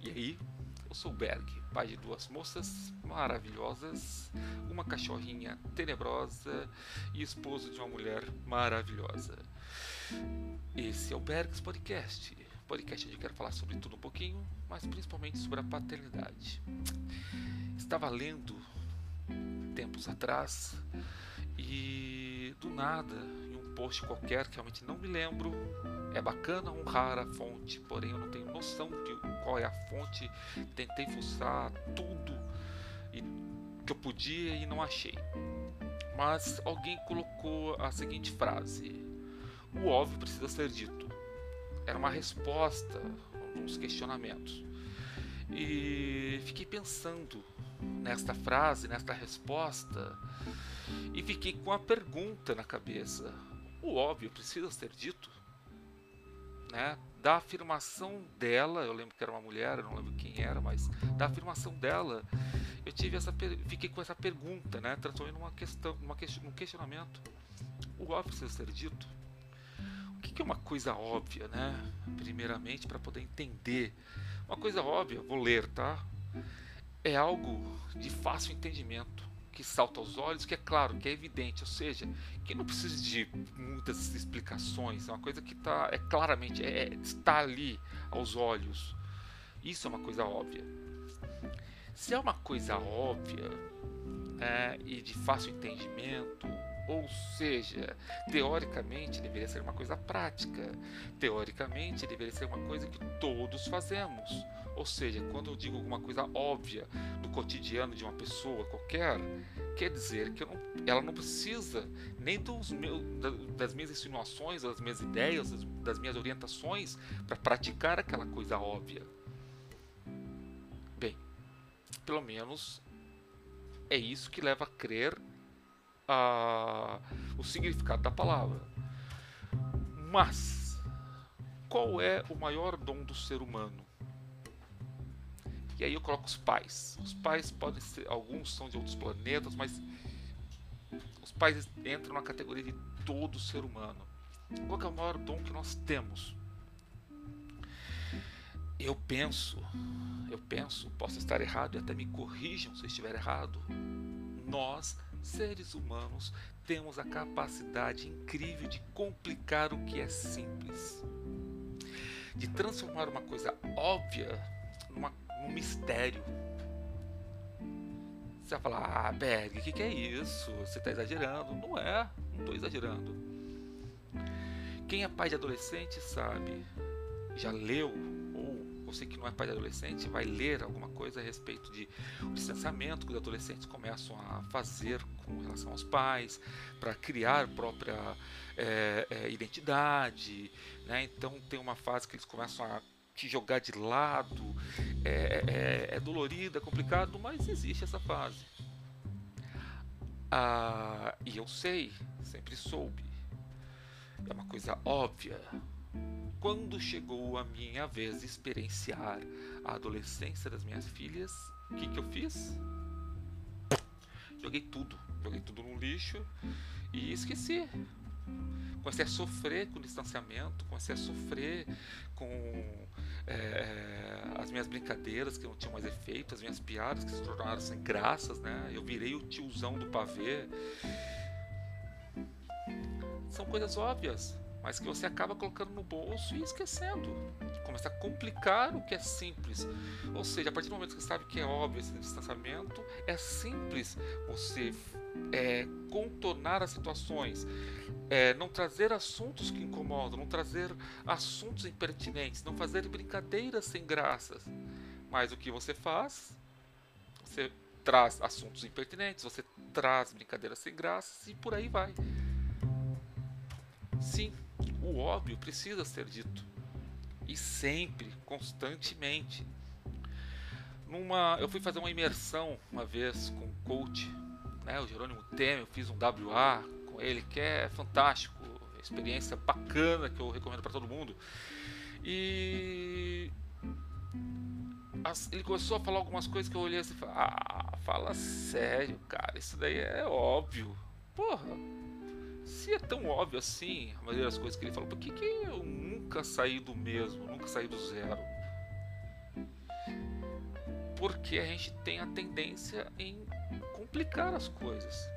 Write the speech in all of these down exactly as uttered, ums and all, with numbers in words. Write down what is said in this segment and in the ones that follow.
E aí, eu sou o Berg, pai de duas moças maravilhosas, uma cachorrinha tenebrosa e esposo de uma mulher maravilhosa. Esse é o Berg's Podcast. Podcast onde eu quero falar sobre tudo um pouquinho, mas principalmente sobre a paternidade. Estava lendo tempos atrás e do nada, em um post qualquer que realmente não me lembro, é bacana honrar a fonte, porém eu não tenho noção de qual é a fonte, tentei fuçar tudo e, que eu podia e não achei. Mas alguém colocou a seguinte frase: o óbvio precisa ser dito. Era uma resposta a uns questionamentos. E fiquei pensando nesta frase, nesta resposta, e fiquei com a pergunta na cabeça: o óbvio precisa ser dito? Né? Da afirmação dela, eu lembro que era uma mulher, eu não lembro quem era, mas da afirmação dela, eu tive essa per... fiquei com essa pergunta, né? Transformei numa questão, numa question... num questionamento. O óbvio precisa ser dito? O que é uma coisa óbvia, né? Primeiramente, para poder entender, uma coisa óbvia, vou ler, tá? É algo de fácil entendimento, que salta aos olhos, que é claro, que é evidente, ou seja, que não precisa de muitas explicações, é uma coisa que tá, é claramente, é, está ali aos olhos. Isso é uma coisa óbvia. Se é uma coisa óbvia, né, e de fácil entendimento, ou seja, teoricamente deveria ser uma coisa prática, teoricamente deveria ser uma coisa que todos fazemos. Ou seja, quando eu digo alguma coisa óbvia do cotidiano de uma pessoa qualquer, quer dizer que eu não, ela não precisa nem dos meus, das minhas insinuações, das minhas ideias, das minhas orientações para praticar aquela coisa óbvia. Bem, pelo menos é isso que leva a crer a, o significado da palavra. Mas, qual é o maior dom do ser humano? E aí eu coloco os pais. Os pais podem ser, alguns são de outros planetas, mas os pais entram na categoria de todo ser humano. Qual que é o maior dom que nós temos? Eu penso, eu penso, posso estar errado e até me corrijam se eu estiver errado. Nós, seres humanos, temos a capacidade incrível de complicar o que é simples, de transformar uma coisa óbvia numa um mistério. Você vai falar: ah, Berg, o que, que é isso? Você está exagerando. Não é, não estou exagerando. Quem é pai de adolescente sabe, já leu, ou você que não é pai de adolescente vai ler alguma coisa a respeito de licenciamento que os adolescentes começam a fazer com relação aos pais, para criar própria é, é, identidade, né? Então tem uma fase que eles começam a te jogar de lado, é, é, é dolorido, é complicado, mas existe essa fase. Ah, e eu sei, sempre soube, é uma coisa óbvia. Quando chegou a minha vez de experienciar a adolescência das minhas filhas, o que, que eu fiz? Joguei tudo, joguei tudo no lixo e esqueci. Comecei a sofrer com o distanciamento, comecei a sofrer com é, as minhas brincadeiras que não tinham mais efeito, as minhas piadas que se tornaram sem graças, né? Eu virei o tiozão do pavê. São coisas óbvias, mas que você acaba colocando no bolso e esquecendo. Começa a complicar o que é simples. Ou seja, a partir do momento que você sabe que é óbvio esse distanciamento, é simples você é, contornar as situações. É, não trazer assuntos que incomodam, não trazer assuntos impertinentes, não fazer brincadeiras sem graças. Mas o que você faz? Você traz assuntos impertinentes, você traz brincadeiras sem graças e por aí vai. Sim, o óbvio precisa ser dito. E sempre, constantemente. Numa, eu fui fazer uma imersão uma vez com um coach, né, o Jerônimo Temer, eu fiz um dáblio A, ele que é fantástico, experiência bacana que eu recomendo para todo mundo. E as, ele começou a falar algumas coisas que eu olhei assim, ah, fala sério, cara, isso daí é óbvio. Porra, se é tão óbvio assim, a maioria das coisas que ele falou, por que que eu nunca saí do mesmo, nunca saí do zero? porque a gente tem a tendência em complicar as coisas.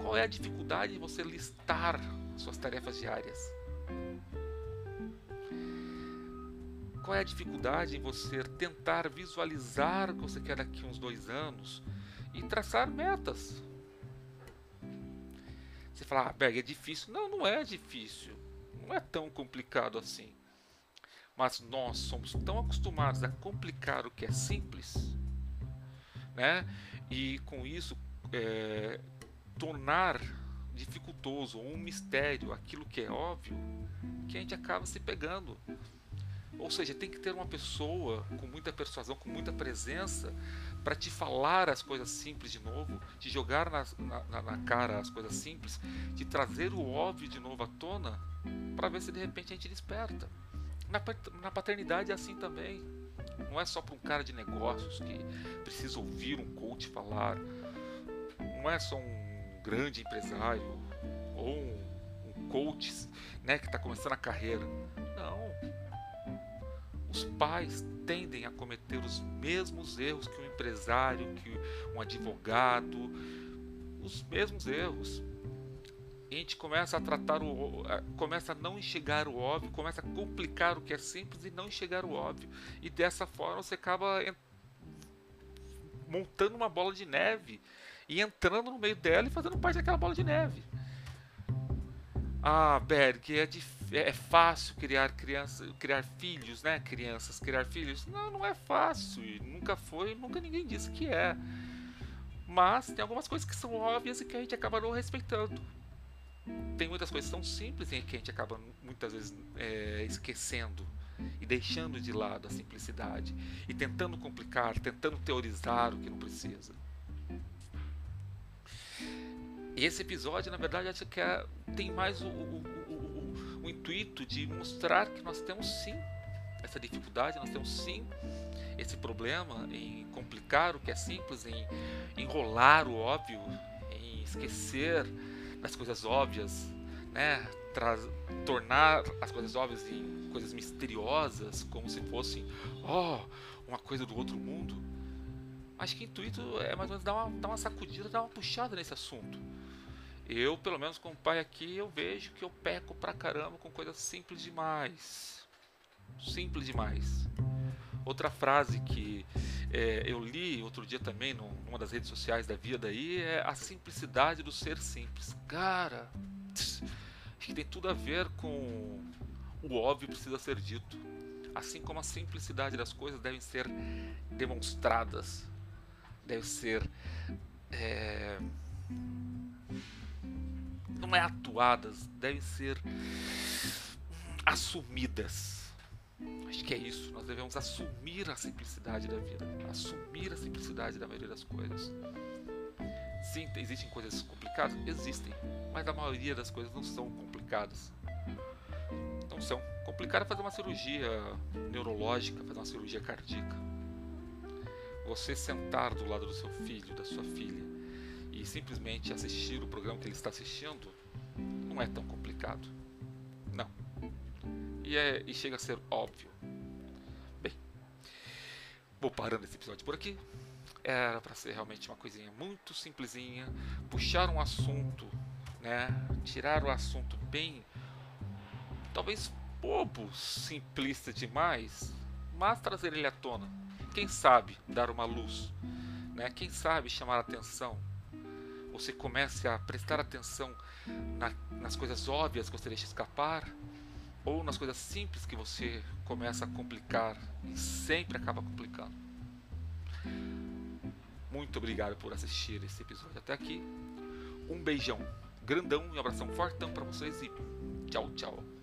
Qual é a dificuldade em você listar suas tarefas diárias? Qual é a dificuldade em você tentar visualizar o que você quer daqui a uns dois anos e traçar metas? Você fala, ah, Berg, é difícil. Não, não é difícil. Não é tão complicado assim. Mas nós somos tão acostumados a complicar o que é simples, né? E com isso, é, tornar dificultoso ou um mistério aquilo que é óbvio, que a gente acaba se pegando. Ou seja, tem que ter uma pessoa com muita persuasão, com muita presença, para te falar as coisas simples de novo, te jogar na, na, na cara as coisas simples, te trazer o óbvio de novo à tona, para ver se de repente a gente desperta. Na, na paternidade é assim também. Não é só para um cara de negócios que precisa ouvir um coach falar. Não é só um grande empresário ou um, um coach, né, que está começando a carreira. Não. Os pais tendem a cometer os mesmos erros que um empresário, que um advogado, os mesmos erros. E a gente começa a tratar o, começa a não enxergar o óbvio, começa a complicar o que é simples e não enxergar o óbvio. E dessa forma você acaba montando uma bola de neve e entrando no meio dela e fazendo parte daquela bola de neve. Ah, Berg, é, dif... é fácil criar crianças, criar filhos, né? Crianças, criar filhos. Não, não é fácil. E nunca foi, nunca ninguém disse que é. Mas tem algumas coisas que são óbvias e que a gente acaba não respeitando. Tem muitas coisas que são simples e que a gente acaba muitas vezes é, esquecendo e deixando de lado a simplicidade e tentando complicar, tentando teorizar o que não precisa. Esse episódio, na verdade, acho que é, tem mais o, o, o, o, o intuito de mostrar que nós temos sim essa dificuldade, nós temos sim esse problema em complicar o que é simples, em enrolar o óbvio, em esquecer das coisas óbvias, né? Tra- tornar as coisas óbvias em coisas misteriosas, como se fossem oh, uma coisa do outro mundo. Acho que o intuito é mais ou menos dar uma, dar uma sacudida, dar uma puxada nesse assunto. Eu, pelo menos como pai aqui, eu vejo que eu peco pra caramba com coisas simples demais. Simples demais. Outra frase que é, eu li outro dia também numa das redes sociais da vida aí é a simplicidade do ser simples. Cara, acho que tem tudo a ver com o óbvio precisa ser dito. Assim como a simplicidade das coisas devem ser demonstradas. Deve ser é, não é atuadas, devem ser assumidas. Acho que é isso. Nós devemos assumir a simplicidade da vida, assumir a simplicidade da maioria das coisas. Sim, existem coisas complicadas? Existem, mas a maioria das coisas não são complicadas. Não são. Complicado é fazer uma cirurgia neurológica, fazer uma cirurgia cardíaca. Você sentar do lado do seu filho, da sua filha, e simplesmente assistir o programa que ele está assistindo, não é tão complicado. Não. E, é, e chega a ser óbvio. Bem, vou parando esse episódio por aqui. Era para ser realmente uma coisinha muito simplesinha, puxar um assunto, né? Tirar o assunto bem, talvez bobo, simplista demais, mas trazer ele à tona. Quem sabe dar uma luz, né? Quem sabe chamar a atenção. Você comece a prestar atenção na, nas coisas óbvias que você deixa escapar, ou nas coisas simples que você começa a complicar e sempre acaba complicando. Muito obrigado por assistir esse episódio até aqui. Um beijão grandão e um abração fortão para vocês e tchau, tchau.